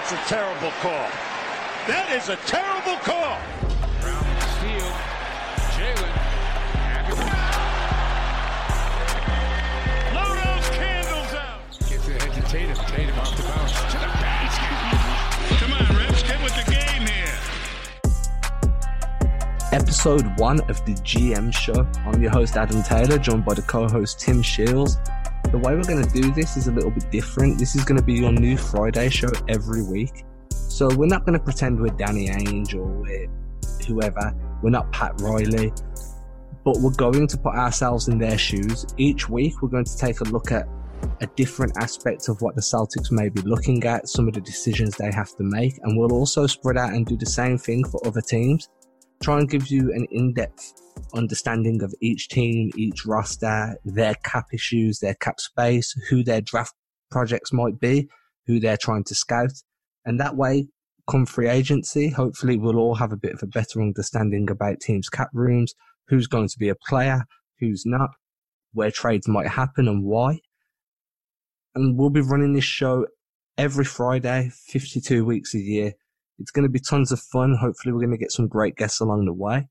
That's a terrible call. That is a terrible call. Brown with the steal. Jaylen. Blow those candles out. Gets it ahead to Tatum. Tatum off the bounce. To the basket. Come on, Reps. Get with the game here. Episode 1 of the GM Show. I'm your host, Adam Taylor, joined by the co-host, Tim Shields. The way we're going to do this is a little bit different. This is going to be your new Friday show every week. So we're not going to pretend we're Danny Ainge or we're whoever. We're not Pat Riley. But we're going to put ourselves in their shoes. Each week, we're going to take a look at a different aspect of what the Celtics may be looking at, some of the decisions they have to make. And we'll also spread out and do the same thing for other teams. Try and give you an in-depth understanding of each team, each roster, their cap issues, their cap space, who their draft projects might be, who they're trying to scout. And that way, come free agency, hopefully we'll all have a bit of a better understanding about teams' cap rooms, who's going to be a player, who's not, where trades might happen and why. And we'll be running this show every Friday, 52 weeks a year. It's going to be tons of fun. Hopefully we're going to get some great guests along the way.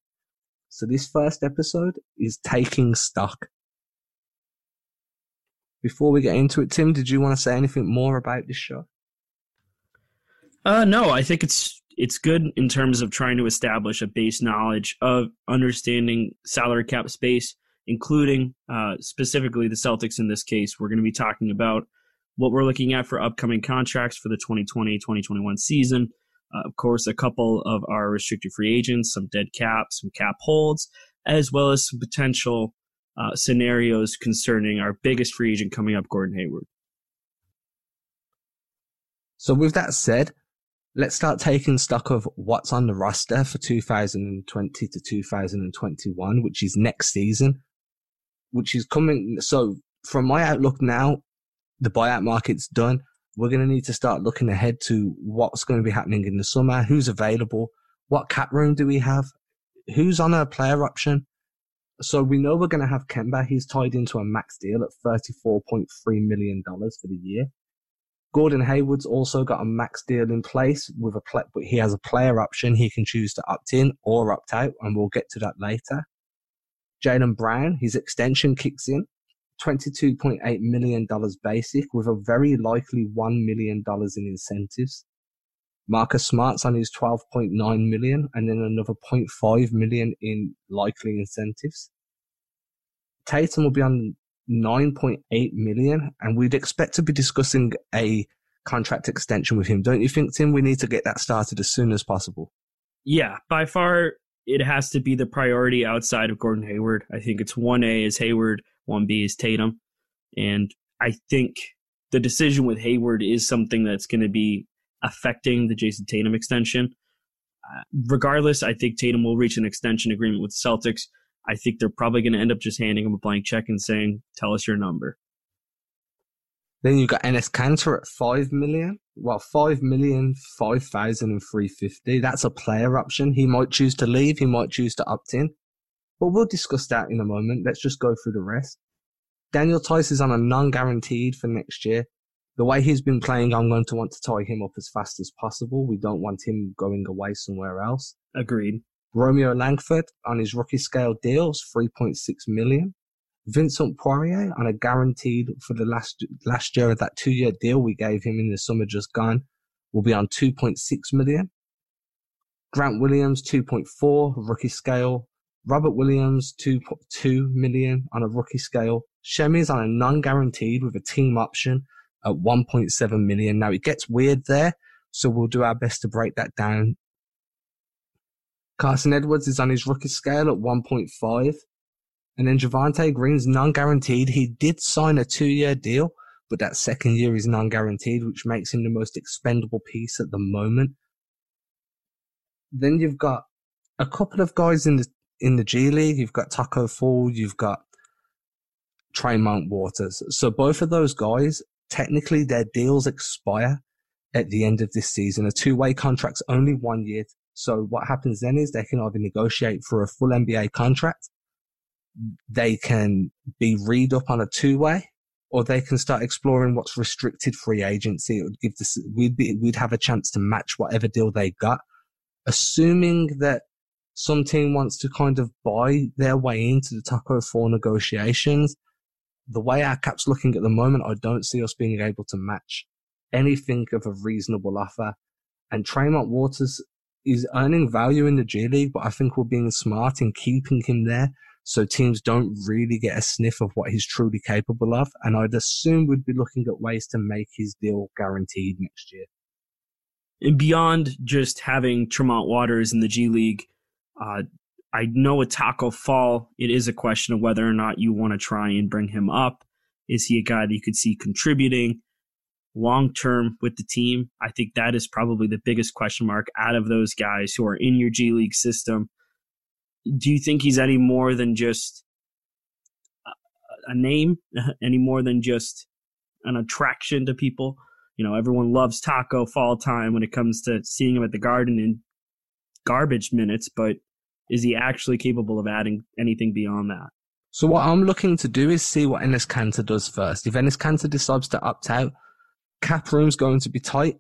So this first episode is Taking Stock. Before we get into it, Tim, did you want to say anything more about this show? No, I think it's good in terms of trying to establish a base knowledge of understanding salary cap space, including specifically the Celtics in this case. We're going to be talking about what we're looking at for upcoming contracts for the 2020-2021 season. Of course, a couple of our restricted free agents, some dead caps, some cap holds, as well as some potential scenarios concerning our biggest free agent coming up, Gordon Hayward. So with that said, let's start taking stock of what's on the roster for 2020 to 2021, which is next season, which is coming. So from my outlook now, the buyout market's done. We're going to need to start looking ahead to what's going to be happening in the summer, who's available, what cap room do we have, who's on a player option. So we know we're going to have Kemba. He's tied into a max deal at $34.3 million for the year. Gordon Hayward's also got a max deal in place, with but he has a player option. He can choose to opt in or opt out, and we'll get to that later. Jaylen Brown, his extension kicks in. $22.8 million basic, with a very likely $1 million in incentives. Marcus Smart's on his $12.9 million, and then another $0.5 million in likely incentives. Tatum will be on $9.8 million, and we'd expect to be discussing a contract extension with him. Don't you think, Tim? We need to get that started as soon as possible. Yeah, by far, it has to be the priority outside of Gordon Hayward. I think it's 1A is Hayward, 1B is Tatum. And I think the decision with Hayward is something that's going to be affecting the Jason Tatum extension. Regardless, I think Tatum will reach an extension agreement with the Celtics. I think they're probably going to end up just handing him a blank check and saying, tell us your number. Then you've got Enes Kanter at $5 million. Well, $5,550. That's a player option. He might choose to leave. He might choose to opt in. But we'll discuss that in a moment. Let's just go through the rest. Daniel Tice is on a non-guaranteed for next year. The way he's been playing, I'm going to want to tie him up as fast as possible. We don't want him going away somewhere else. Agreed. Romeo Langford on his rookie scale deals, $3.6 million. Vincent Poirier on a guaranteed for the last year of that 2-year deal we gave him in the summer just gone will be on $2.6 million. Grant Williams, 2.4, rookie scale. Robert Williams, $2.2 million on a rookie scale. Semi's on a non-guaranteed with a team option at $1.7 million. Now, it gets weird there, so we'll do our best to break that down. Carson Edwards is on his rookie scale at 1.5. And then Javante Green's non-guaranteed. He did sign a 2-year deal, but that second year is non-guaranteed, which makes him the most expendable piece at the moment. Then you've got a couple of guys in the G League. You've got Taco Fall, you've got Tremont Waters. So both of those guys, technically their deals expire at the end of this season. A 2-way contract's only 1 year. So what happens then is they can either negotiate for a full NBA contract, they can be read up on a 2-way, or they can start exploring what's restricted free agency. It would give this, we'd have a chance to match whatever deal they got, assuming that some team wants to kind of buy their way into the Taco Fall negotiations. The way our cap's looking at the moment, I don't see us being able to match anything of a reasonable offer. And Tremont Waters is earning value in the G League, but I think we're being smart in keeping him there so teams don't really get a sniff of what he's truly capable of. And I'd assume we'd be looking at ways to make his deal guaranteed next year. And beyond just having Tremont Waters in the G League, I know with Taco Fall, it is a question of whether or not you want to try and bring him up. Is he a guy that you could see contributing long-term with the team? I think that is probably the biggest question mark out of those guys who are in your G League system. Do you think he's any more than just a name, any more than just an attraction to people? You know, everyone loves Taco Fall time when it comes to seeing him at the Garden in garbage minutes, but is he actually capable of adding anything beyond that? So what I'm looking to do is see what Enes Kanter does first. If Enes Kanter decides to opt out, cap room's going to be tight.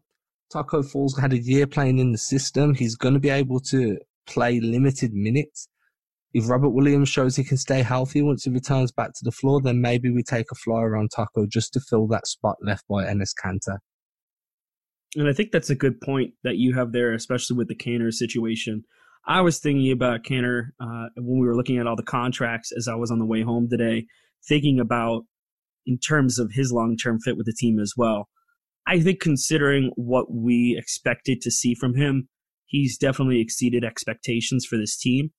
Taco Fall's had a year playing in the system. He's going to be able to play limited minutes. If Robert Williams shows he can stay healthy once he returns back to the floor, then maybe we take a flyer on Taco just to fill that spot left by Enes Kanter. And I think that's a good point that you have there, especially with the Kanter situation. I was thinking about Kanter when we were looking at all the contracts as I was on the way home today, thinking about in terms of his long-term fit with the team as well. I think considering what we expected to see from him, he's definitely exceeded expectations for this team.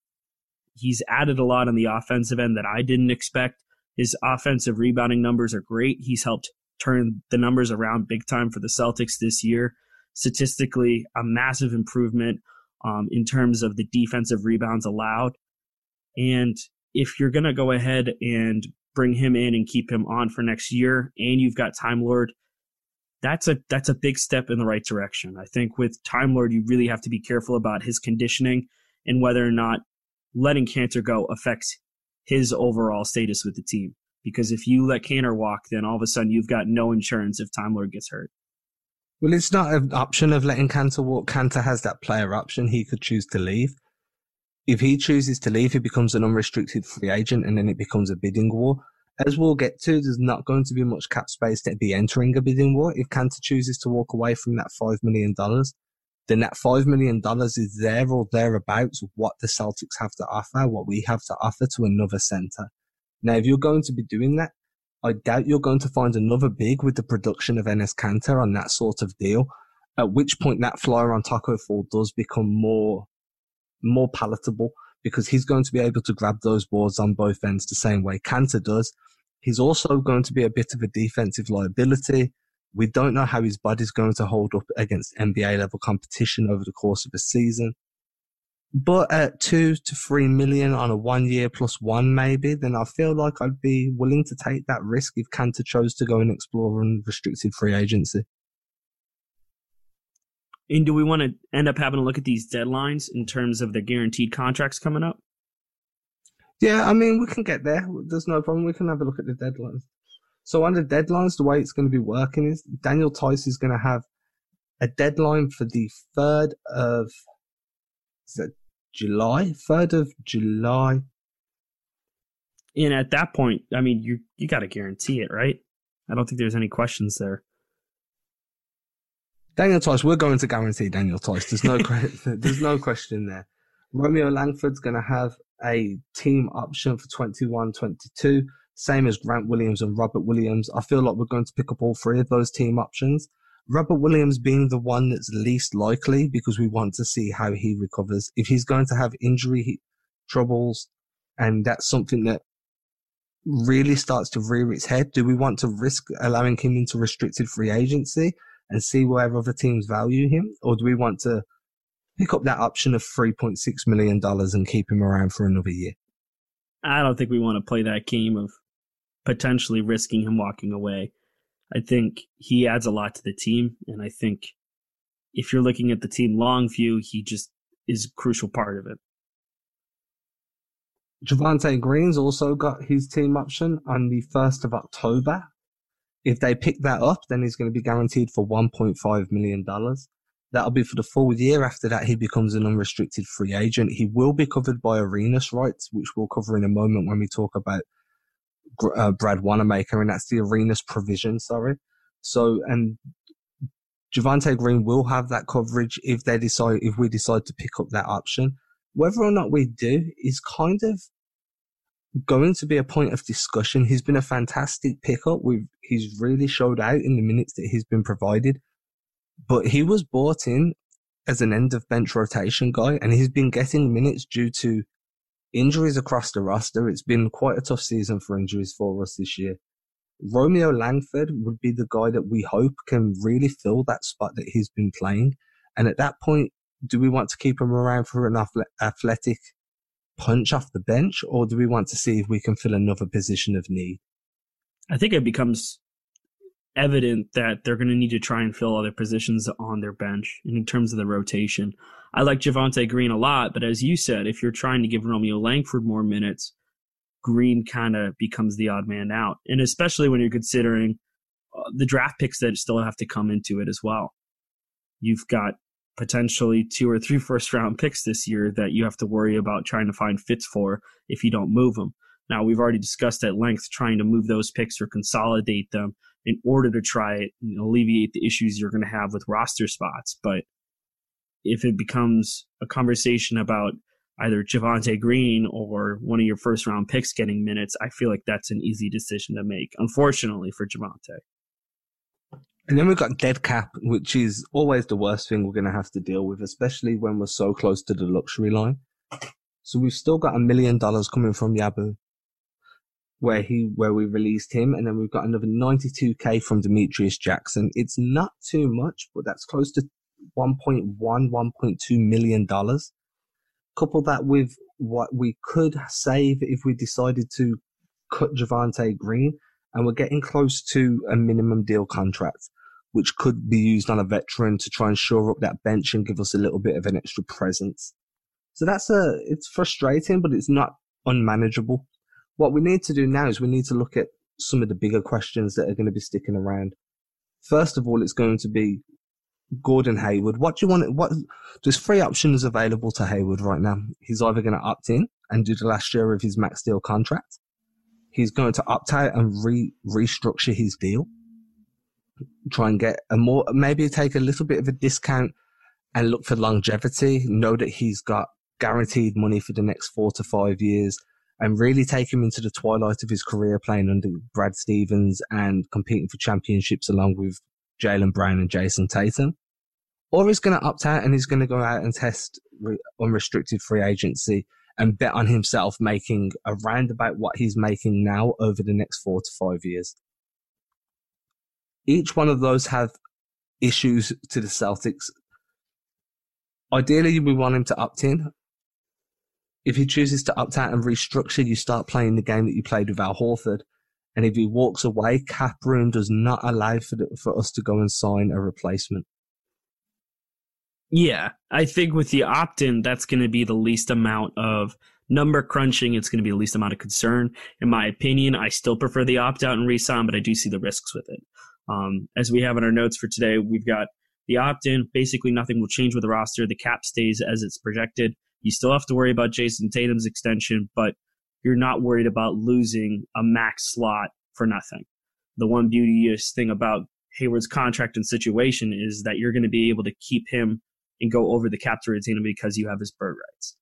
He's added a lot on the offensive end that I didn't expect. His offensive rebounding numbers are great. He's helped turn the numbers around big time for the Celtics this year. Statistically, a massive improvement in terms of the defensive rebounds allowed. And if you're going to go ahead and bring him in and keep him on for next year, and you've got Time Lord, that's a big step in the right direction. I think with Time Lord, you really have to be careful about his conditioning and whether or not letting Kanter go affects his overall status with the team. Because if you let Kanter walk, then all of a sudden you've got no insurance if Time Lord gets hurt. Well, it's not an option of letting Kanter walk. Kanter has that player option. He could choose to leave. If he chooses to leave, he becomes an unrestricted free agent, and then it becomes a bidding war. As we'll get to, there's not going to be much cap space to be entering a bidding war. If Kanter chooses to walk away from that $5 million, then that $5 million is there or thereabouts what the Celtics have to offer, what we have to offer to another center. Now, if you're going to be doing that, I doubt you're going to find another big with the production of Enes Kanter on that sort of deal, at which point that flyer on Taco Fall does become more palatable, because he's going to be able to grab those boards on both ends the same way Kanter does. He's also going to be a bit of a defensive liability. We don't know how his body's going to hold up against NBA-level competition over the course of a season. But at $2 to $3 million on a 1 year plus one, maybe, then I feel like I'd be willing to take that risk if Kanter chose to go and explore unrestricted free agency. And do we want to end up having a look at these deadlines in terms of the guaranteed contracts coming up? Yeah, I mean, we can get there. There's no problem. We can have a look at the deadlines. So on the deadlines, the way it's going to be working is Daniel Tice is going to have a deadline for the 3rd of... Is that July? 3rd of July. And at that point, I mean, you got to guarantee it, right? I don't think there's any questions there. Daniel Tice, we're going to guarantee Daniel Tice. There's no there's no question there. Romeo Langford's going to have a team option for 21-22, same as Grant Williams and Robert Williams. I feel like we're going to pick up all three of those team options. Robert Williams being the one that's least likely, because we want to see how he recovers. If he's going to have injury troubles, and that's something that really starts to rear its head, do we want to risk allowing him into restricted free agency and see where other teams value him? Or do we want to pick up that option of $3.6 million and keep him around for another year? I don't think we want to play that game of potentially risking him walking away. I think he adds a lot to the team, and I think if you're looking at the team long view, he just is a crucial part of it. Javante Green's also got his team option on the 1st of October If they pick that up, then he's going to be guaranteed for $1.5 million. That'll be for the full year. After that, he becomes an unrestricted free agent. He will be covered by Arenas rights, which we'll cover in a moment when we talk about Brad Wanamaker, and that's the Arenas provision, So, and Javante Green will have that coverage if they decide, if we decide to pick up that option. Whether or not we do is kind of going to be a point of discussion. He's been a fantastic pickup. He's really showed out in the minutes that he's been provided. But he was bought in as an end-of-bench rotation guy, and he's been getting minutes due to injuries across the roster. It's been quite a tough season for injuries for us this year. Romeo Langford would be the guy that we hope can really fill that spot that he's been playing. And at that point, do we want to keep him around for an athletic punch off the bench, or do we want to see if we can fill another position of need? I think it becomes evident that they're going to need to try and fill other positions on their bench in terms of the rotation. I like Javante Green a lot, but as you said, if you're trying to give Romeo Langford more minutes, Green kind of becomes the odd man out, and especially when you're considering the draft picks that still have to come into it as well. You've got potentially 2 or 3 first-round picks this year that you have to worry about trying to find fits for if you don't move them. Now, we've already discussed at length trying to move those picks or consolidate them in order to try and alleviate the issues you're going to have with roster spots. But if it becomes a conversation about either Javante Green or one of your first-round picks getting minutes, I feel like that's an easy decision to make, unfortunately, for Javante. And then we've got dead cap, which is always the worst thing we're going to have to deal with, especially when we're so close to the luxury line. So we've still got $1 million coming from Yabu, where we released him, and then we've got another 92K from Demetrius Jackson. It's not too much, but that's close to $1.2 million. Couple that with what we could save if we decided to cut Javante Green, and we're getting close to a minimum deal contract, which could be used on a veteran to try and shore up that bench and give us a little bit of an extra presence. So it's frustrating, but it's not unmanageable. What we need to do now is we need to look at some of the bigger questions that are going to be sticking around. First of all, it's going to be Gordon Hayward. There's 3 options available to Hayward right now. He's either going to opt in and do the last year of his max deal contract. He's going to opt out and restructure his deal, try and get maybe take a little bit of a discount and look for longevity, know that he's got guaranteed money for the next 4 to 5 years, and really take him into the twilight of his career playing under Brad Stevens and competing for championships along with Jaylen Brown and Jason Tatum. Or he's going to opt out and he's going to go out and test unrestricted free agency and bet on himself making around about what he's making now over the next 4 to 5 years. Each one of those have issues to the Celtics. Ideally, we want him to opt in. If he chooses to opt out and restructure, you start playing the game that you played with Al Horford. And if he walks away, cap room does not allow for us to go and sign a replacement. Yeah, I think with the opt-in, that's going to be the least amount of number crunching. It's going to be the least amount of concern. In my opinion, I still prefer the opt-out and re-sign, but I do see the risks with it. As we have in our notes for today, we've got the opt-in. Basically, nothing will change with the roster. The cap stays as it's projected. You still have to worry about Jason Tatum's extension, but you're not worried about losing a max slot for nothing. The one beauteous thing about Hayward's contract and situation is that you're going to be able to keep him and go over the cap to retain him because you have his bird rights.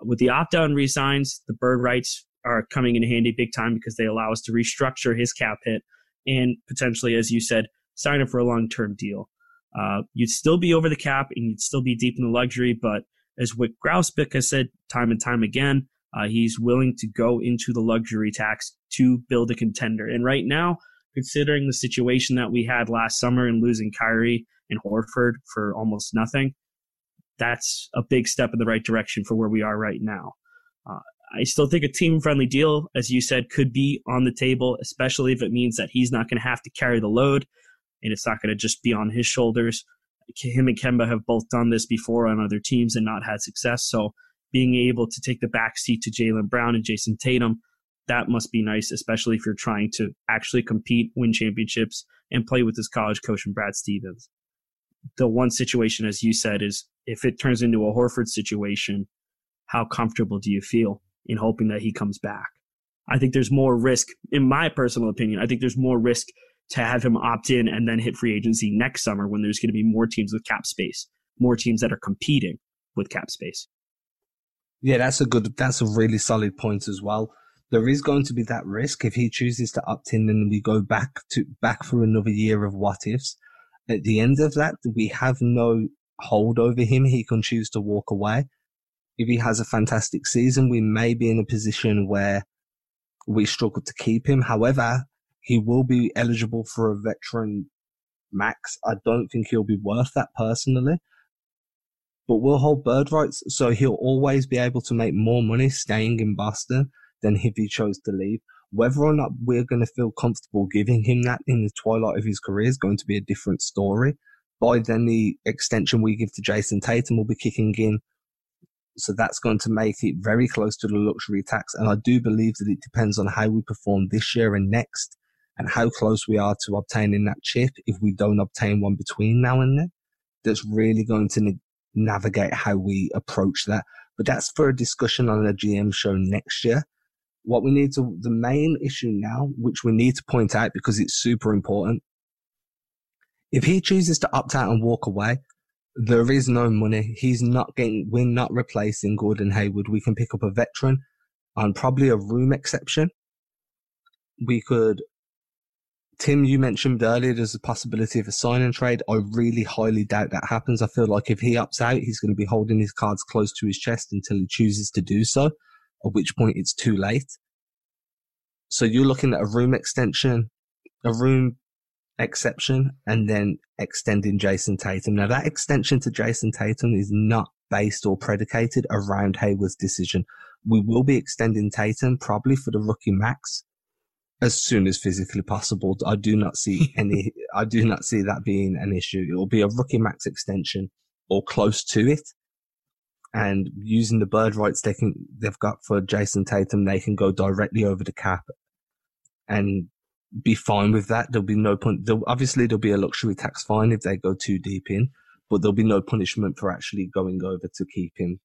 With the opt-out and re-signs, the bird rights are coming in handy big time because they allow us to restructure his cap hit and potentially, as you said, sign him for a long-term deal. You'd still be over the cap and you'd still be deep in the luxury, but as Wick Grousbeck has said time and time again, he's willing to go into the luxury tax to build a contender. And right now, considering the situation that we had last summer and losing Kyrie and Horford for almost nothing, that's a big step in the right direction for where we are right now. I still think a team-friendly deal, as you said, could be on the table, especially if it means that he's not going to have to carry the load and it's not going to just be on his shoulders. Him and Kemba have both done this before on other teams and not had success. So being able to take the backseat to Jaylen Brown and Jason Tatum that must be nice, especially if you're trying to actually compete, win championships, and play with this college coach and Brad Stevens. The one situation, as you said, is if it turns into a Horford situation, how comfortable do you feel in hoping that he comes back? I think there's more risk, in my personal opinion, I think there's more risk to have him opt in and then hit free agency next summer when there's going to be more teams with cap space, more teams that are competing with cap space. Yeah, that's a really solid point as well. There is going to be that risk if he chooses to opt in and we go back for another year of what ifs. At the end of that, we have no hold over him. He can choose to walk away. If he has a fantastic season, we may be in a position where we struggle to keep him. However, he will be eligible for a veteran max. I don't think he'll be worth that personally. But we'll hold bird rights, so he'll always be able to make more money staying in Boston than if he chose to leave. Whether or not we're going to feel comfortable giving him that in the twilight of his career is going to be a different story. By then, the extension we give to Jason Tatum will be kicking in. So that's going to make it very close to the luxury tax. And I do believe that it depends on how we perform this year and next and how close we are to obtaining that chip. If we don't obtain one between now and then, that's really going to navigate how we approach that. But that's for a discussion on the GM show next year. What we need to, the main issue now, which we need to point out because it's super important. If he chooses to opt out and walk away, there is no money. He's not getting, we're not replacing Gordon Hayward. We can pick up a veteran on probably a room exception. We could, Tim, you mentioned earlier, there's a possibility of a sign and trade. I really highly doubt that happens. I feel like if he opts out, he's going to be holding his cards close to his chest until he chooses to do so, at which point it's too late. So you're looking at a room extension, a room exception, and then extending Jason Tatum. Now, that extension to Jason Tatum is not based or predicated around Hayward's decision. We will be extending Tatum probably for the rookie max as soon as physically possible. I do not see any, I do not see that being an issue. It will be a rookie max extension or close to it. And using the bird rights they've got for Jason Tatum, they can go directly over the cap and be fine with that. There'll be no point. Obviously, there'll be a luxury tax fine if they go too deep in, but there'll be no punishment for actually going over to keep him.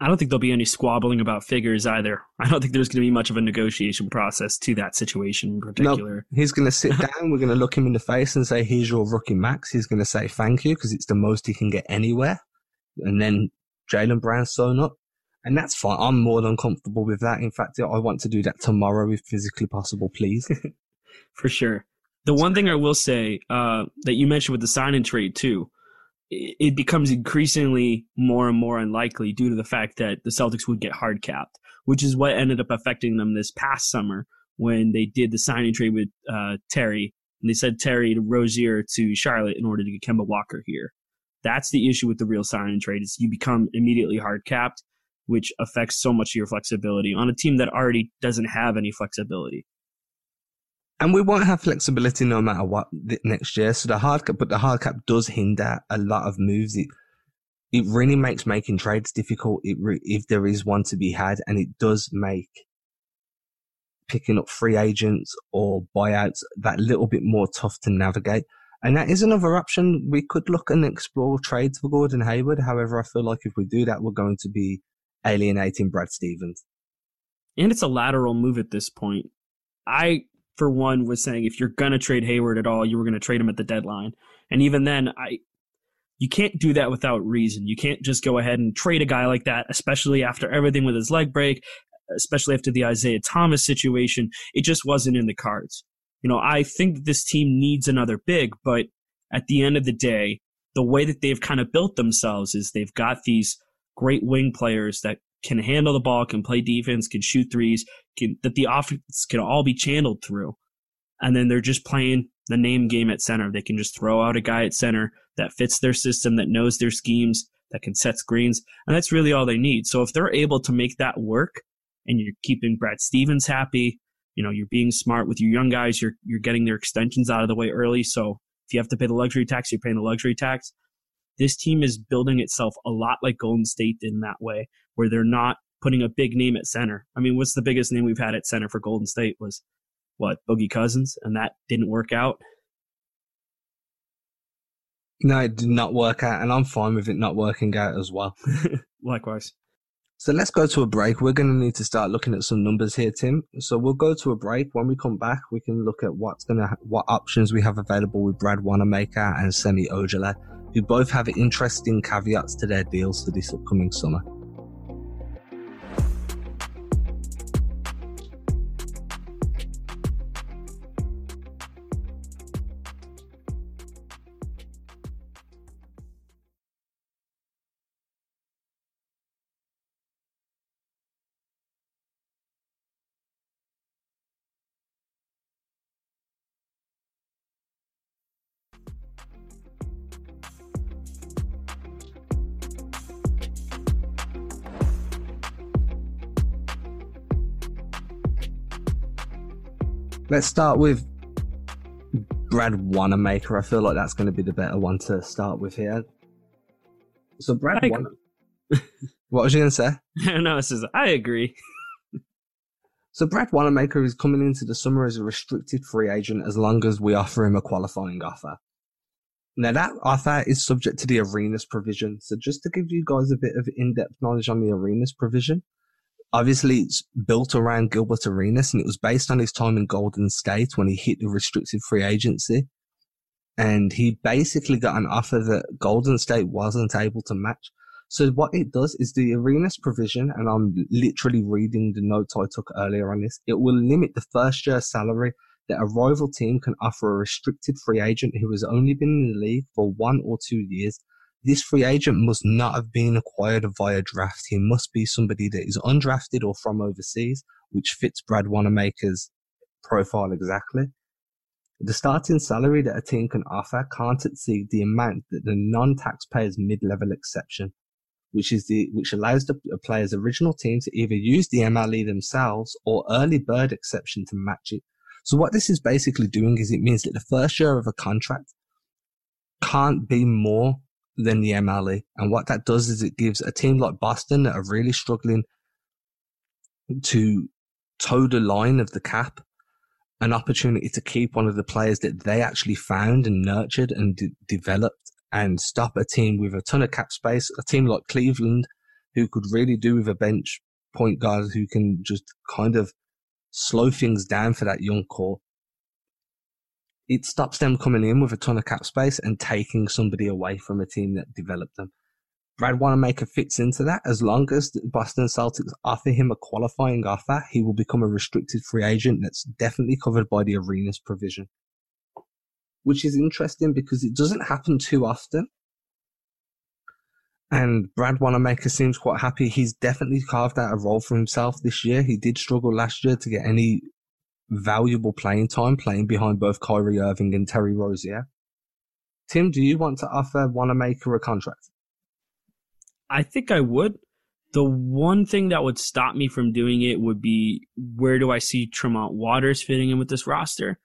I don't think there'll be any squabbling about figures either. I don't think there's going to be much of a negotiation process to that situation in particular. No, he's going to sit down. We're going to look him in the face and say, here's your rookie max. He's going to say thank you because it's the most he can get anywhere. And then Jaylen Brown sewn up, and that's fine. I'm more than comfortable with that. In fact, I want to do that tomorrow if physically possible, please. For sure. The one thing I will say that you mentioned with the sign and trade too, it becomes increasingly more and more unlikely due to the fact that the Celtics would get hard capped, which is what ended up affecting them this past summer when they did the sign and trade with Terry, and they said Terry to Rozier to Charlotte in order to get Kemba Walker here. That's the issue with the real sign and trade, is you become immediately hard capped, which affects so much of your flexibility on a team that already doesn't have any flexibility. And we won't have flexibility no matter what next year. So the hard cap, but the hard cap does hinder a lot of moves. It really makes making trades difficult if there is one to be had, and it does make picking up free agents or buyouts that little bit more tough to navigate. And that is another option. We could look and explore trades for Gordon Hayward. However, I feel like if we do that, we're going to be alienating Brad Stevens. And it's a lateral move at this point. I, for one, was saying if you're going to trade Hayward at all, you were going to trade him at the deadline. And even then, you can't do that without reason. You can't just go ahead and trade a guy like that, especially after everything with his leg break, especially after the Isaiah Thomas situation. It just wasn't in the cards. You know, I think this team needs another big, but at the end of the day, the way that they've kind of built themselves is they've got these great wing players that can handle the ball, can play defense, can shoot threes, that the offense can all be channeled through. And then they're just playing the name game at center. They can just throw out a guy at center that fits their system, that knows their schemes, that can set screens. And that's really all they need. So if they're able to make that work and you're keeping Brad Stevens happy, you know, you're being smart with your young guys. You're getting their extensions out of the way early. So if you have to pay the luxury tax, you're paying the luxury tax. This team is building itself a lot like Golden State did in that way, where they're not putting a big name at center. I mean, what's the biggest name we've had at center for Golden State was, what, Boogie Cousins? And that didn't work out. No, it did not work out, and I'm fine with it not working out as well. Likewise. So let's go to a break. We're going to need to start looking at some numbers here, Tim. So we'll go to a break. When we come back, we can look at what options we have available with Brad Wanamaker and Semi Ojeleye, who both have interesting caveats to their deals for this upcoming summer. Let's start with Brad Wanamaker. I feel like that's going to be the better one to start with here. So Brad Wanamaker... What was you going to say? No, it says, I agree. So Brad Wanamaker is coming into the summer as a restricted free agent as long as we offer him a qualifying offer. Now that offer is subject to the Arenas provision. So just to give you guys a bit of in-depth knowledge on the Arenas provision... Obviously, it's built around Gilbert Arenas, and it was based on his time in Golden State when he hit the restricted free agency. And he basically got an offer that Golden State wasn't able to match. So what it does is the Arenas provision, and I'm literally reading the notes I took earlier on this, it will limit the first-year salary that a rival team can offer a restricted free agent who has only been in the league for 1 or 2 years. This free agent must not have been acquired via draft. He must be somebody that is undrafted or from overseas, which fits Brad Wanamaker's profile exactly. The starting salary that a team can offer can't exceed the amount that the non-taxpayer's mid-level exception, which allows the player's original team to either use the MLE themselves or early bird exception to match it. So what this is basically doing is it means that the first year of a contract can't be more than the MLE. And what that does is it gives a team like Boston that are really struggling to toe the line of the cap an opportunity to keep one of the players that they actually found and nurtured and developed, and stop a team with a ton of cap space, a team like Cleveland who could really do with a bench point guard who can just kind of slow things down for that young core. It stops them coming in with a ton of cap space and taking somebody away from a team that developed them. Brad Wanamaker fits into that. As long as the Boston Celtics offer him a qualifying offer, he will become a restricted free agent that's definitely covered by the Arenas provision, which is interesting because it doesn't happen too often. And Brad Wanamaker seems quite happy. He's definitely carved out a role for himself this year. He did struggle last year to get any valuable playing time, playing behind both Kyrie Irving and Terry Rozier. Tim, do you want to offer Wanamaker a contract? I think I would. The one thing that would stop me from doing it would be, where do I see Tremont Waters fitting in with this roster?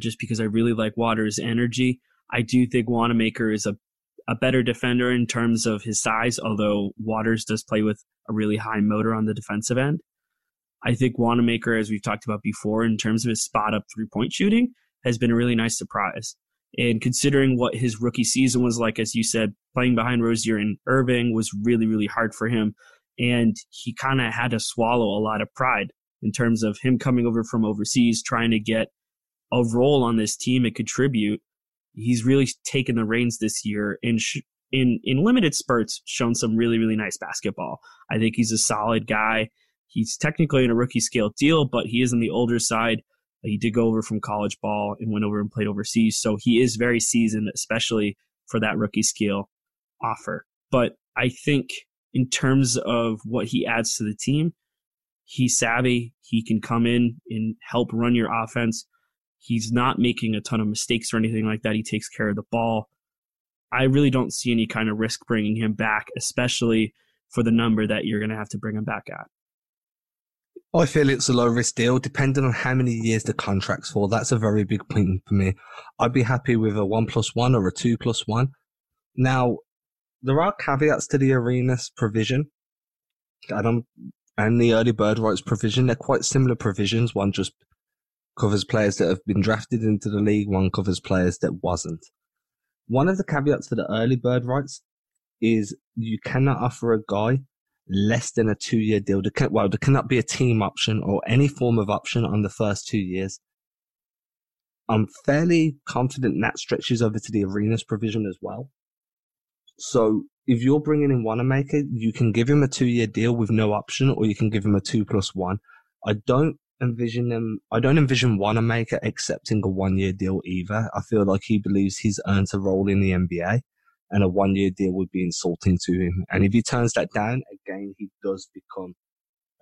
Just because I really like Waters' energy. I do think Wanamaker is a better defender in terms of his size, although Waters does play with a really high motor on the defensive end. I think Wanamaker, as we've talked about before, in terms of his spot-up three-point shooting, has been a really nice surprise. And considering what his rookie season was like, as you said, playing behind Rozier and Irving was really, really hard for him. And he kind of had to swallow a lot of pride in terms of him coming over from overseas, trying to get a role on this team and contribute. He's really taken the reins this year and in limited spurts shown some really, really nice basketball. I think he's a solid guy. He's technically in a rookie scale deal, but he is on the older side. He did go over from college ball and went over and played overseas. So he is very seasoned, especially for that rookie scale offer. But I think in terms of what he adds to the team, he's savvy. He can come in and help run your offense. He's not making a ton of mistakes or anything like that. He takes care of the ball. I really don't see any kind of risk bringing him back, especially for the number that you're going to have to bring him back at. I feel it's a low-risk deal, depending on how many years the contract's for. That's a very big point for me. I'd be happy with a 1+1 or a 2+1. Now, there are caveats to the Arenas provision. Adam and the early bird rights provision, they're quite similar provisions. One just covers players that have been drafted into the league. One covers players that wasn't. One of the caveats for the early bird rights is you cannot offer a guy less than a 2-year deal. There cannot be a team option or any form of option on the first 2 years. I'm fairly confident that stretches over to the Arenas provision as well. So if you're bringing in Wanamaker, you can give him a 2-year deal with no option, or you can give him a 2+1. I don't envision Wanamaker accepting a 1-year deal either. I feel like he believes he's earned a role in the NBA, and a 1-year deal would be insulting to him. And if he turns that down, again, he does become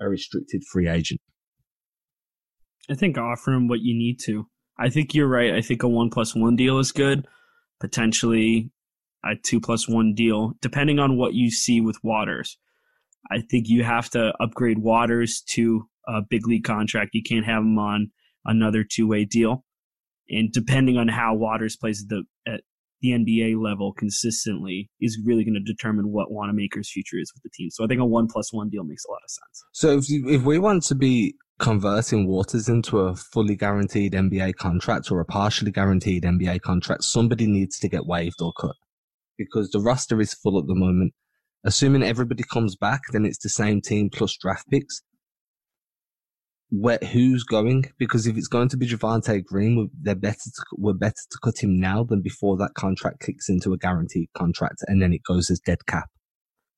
a restricted free agent. I think offer him what you need to. I think you're right. I think a 1+1 deal is good. Potentially a 2+1 deal, depending on what you see with Waters. I think you have to upgrade Waters to a big league contract. You can't have him on another 2-way deal. And depending on how Waters plays at the NBA level consistently is really going to determine what Wanamaker's future is with the team. So I think a 1+1 deal makes a lot of sense. So if we want to be converting Waters into a fully guaranteed NBA contract or a partially guaranteed NBA contract, somebody needs to get waived or cut because the roster is full at the moment. Assuming everybody comes back, then it's the same team plus draft picks. Who's going? Because if it's going to be Javante Green, we're better to cut him now than before that contract kicks into a guaranteed contract and then it goes as dead cap.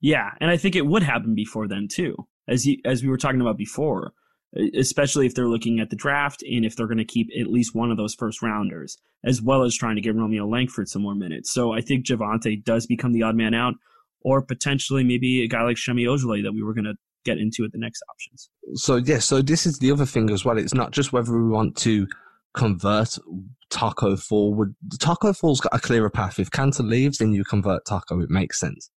Yeah, and I think it would happen before then too, as we were talking about before, especially if they're looking at the draft and if they're going to keep at least one of those first rounders, as well as trying to give Romeo Langford some more minutes. So I think Javante does become the odd man out, or potentially maybe a guy like Semi Ojeleye that we were going to get into at the next options. So this is the other thing as well. It's not just whether we want to convert Taco forward. Taco Fall's got a clearer path. If Kanter leaves, then you convert Taco. It makes sense.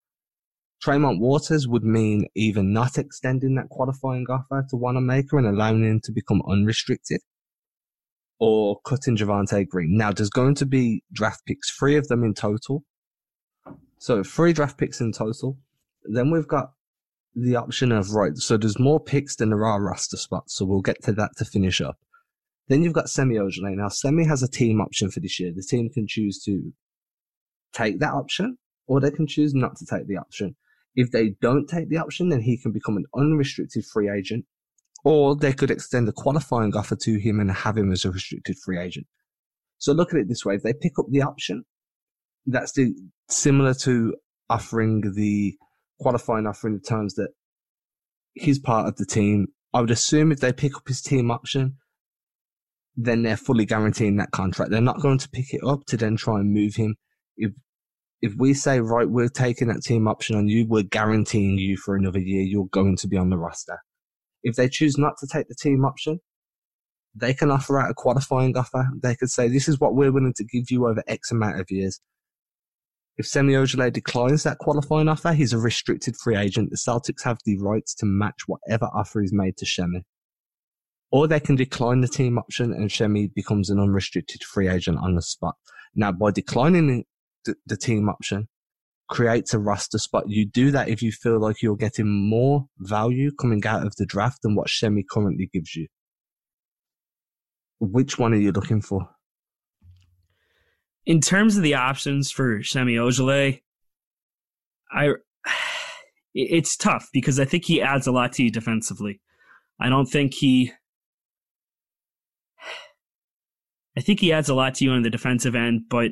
Tremont Waters would mean either not extending that qualifying offer to Wanamaker and allowing him to become unrestricted, or cutting Javante Green. Now, there's going to be draft picks, 3 of them in total. So 3 draft picks in total. Then we've got the option of, right, so there's more picks than there are roster spots, so we'll get to that to finish up. Then you've got Semi Ojeleye. Now, Semi has a team option for this year. The team can choose to take that option, or they can choose not to take the option. If they don't take the option, then he can become an unrestricted free agent, or they could extend a qualifying offer to him and have him as a restricted free agent. So look at it this way. If they pick up the option, that's similar to offering the qualifying offer in the terms that he's part of the team. I would assume if they pick up his team option, then they're fully guaranteeing that contract. They're not going to pick it up to then try and move him. If we say, right, we're taking that team option on you, we're guaranteeing you for another year, you're going to be on the roster. If they choose not to take the team option, they can offer out a qualifying offer. They could say, this is what we're willing to give you over X amount of years. If Semi Ojeleye declines that qualifying offer, he's a restricted free agent. The Celtics have the rights to match whatever offer is made to Semi. Or they can decline the team option and Semi becomes an unrestricted free agent on the spot. Now, by declining the team option, creates a roster spot. You do that if you feel like you're getting more value coming out of the draft than what Semi currently gives you. Which one are you looking for? In terms of the options for Semi Ojeleye, it's tough because I think he adds a lot to you defensively. I think he adds a lot to you on the defensive end, but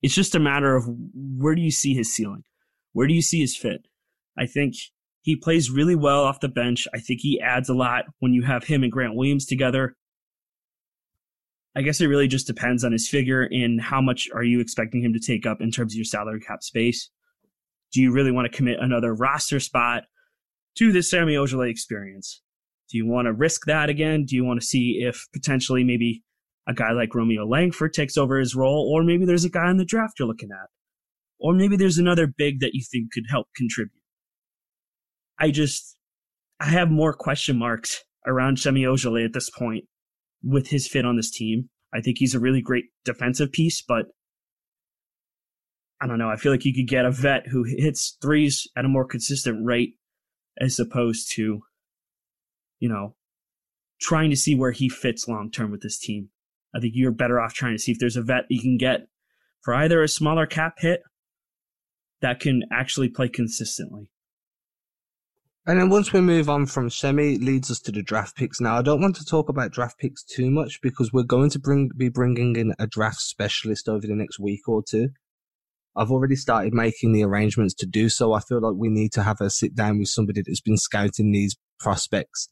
it's just a matter of where do you see his ceiling? Where do you see his fit? I think he plays really well off the bench. I think he adds a lot when you have him and Grant Williams together. I guess it really just depends on his figure and how much are you expecting him to take up in terms of your salary cap space. Do you really want to commit another roster spot to this Semi Ojeleye experience? Do you want to risk that again? Do you want to see if potentially maybe a guy like Romeo Langford takes over his role, or maybe there's a guy in the draft you're looking at, or maybe there's another big that you think could help contribute? I have more question marks around Semi Ojeleye at this point with his fit on this team. I think he's a really great defensive piece, but I don't know. I feel like you could get a vet who hits threes at a more consistent rate as opposed to, you know, trying to see where he fits long-term with this team. I think you're better off trying to see if there's a vet you can get for either a smaller cap hit that can actually play consistently. And then once we move on from Semi, it leads us to the draft picks. Now, I don't want to talk about draft picks too much because we're going to be bringing in a draft specialist over the next week or two. I've already started making the arrangements to do so. I feel like we need to have a sit down with somebody that's been scouting these prospects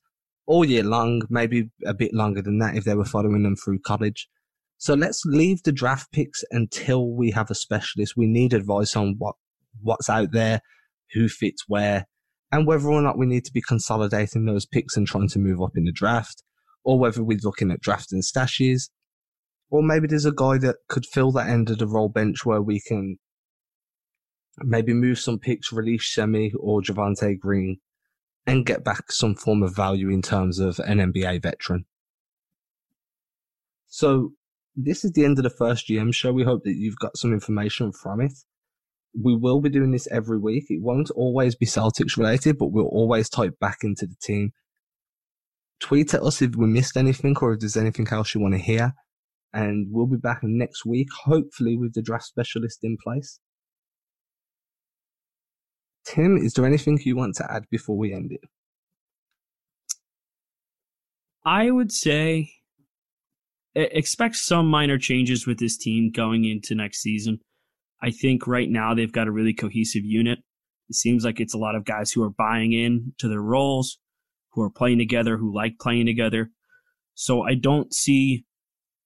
all year long, maybe a bit longer than that if they were following them through college. So let's leave the draft picks until we have a specialist. We need advice on what's out there, who fits where, and whether or not we need to be consolidating those picks and trying to move up in the draft, or whether we're looking at drafting stashes, or maybe there's a guy that could fill that end of the roll bench where we can maybe move some picks, release Semi or Javante Green, and get back some form of value in terms of an NBA veteran. So this is the end of the first GM show. We hope that you've got some information from it. We will be doing this every week. It won't always be Celtics related, but we'll always type back into the team. Tweet at us if we missed anything or if there's anything else you want to hear. And we'll be back next week, hopefully with the draft specialist in place. Tim, is there anything you want to add before we end it? I would say expect some minor changes with this team going into next season. I think right now they've got a really cohesive unit. It seems like it's a lot of guys who are buying in to their roles, who are playing together, who like playing together. So I don't see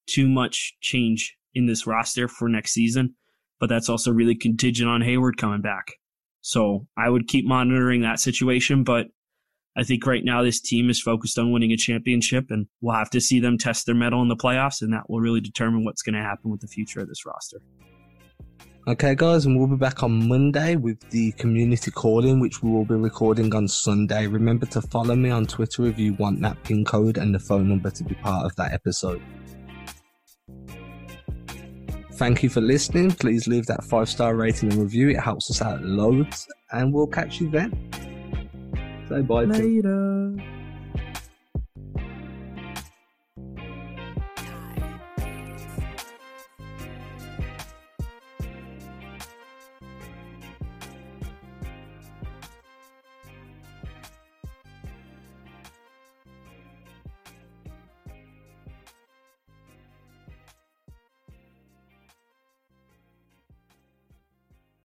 too much change in this roster for next season, but that's also really contingent on Hayward coming back. So I would keep monitoring that situation, but I think right now this team is focused on winning a championship, and we'll have to see them test their mettle in the playoffs, and that will really determine what's going to happen with the future of this roster. Okay, guys, and we'll be back on Monday with the community call-in, which we will be recording on Sunday. Remember to follow me on Twitter if you want that PIN code and the phone number to be part of that episode. Thank you for listening. Please leave that 5-star rating and review. It helps us out loads, and we'll catch you then. Say bye. Later.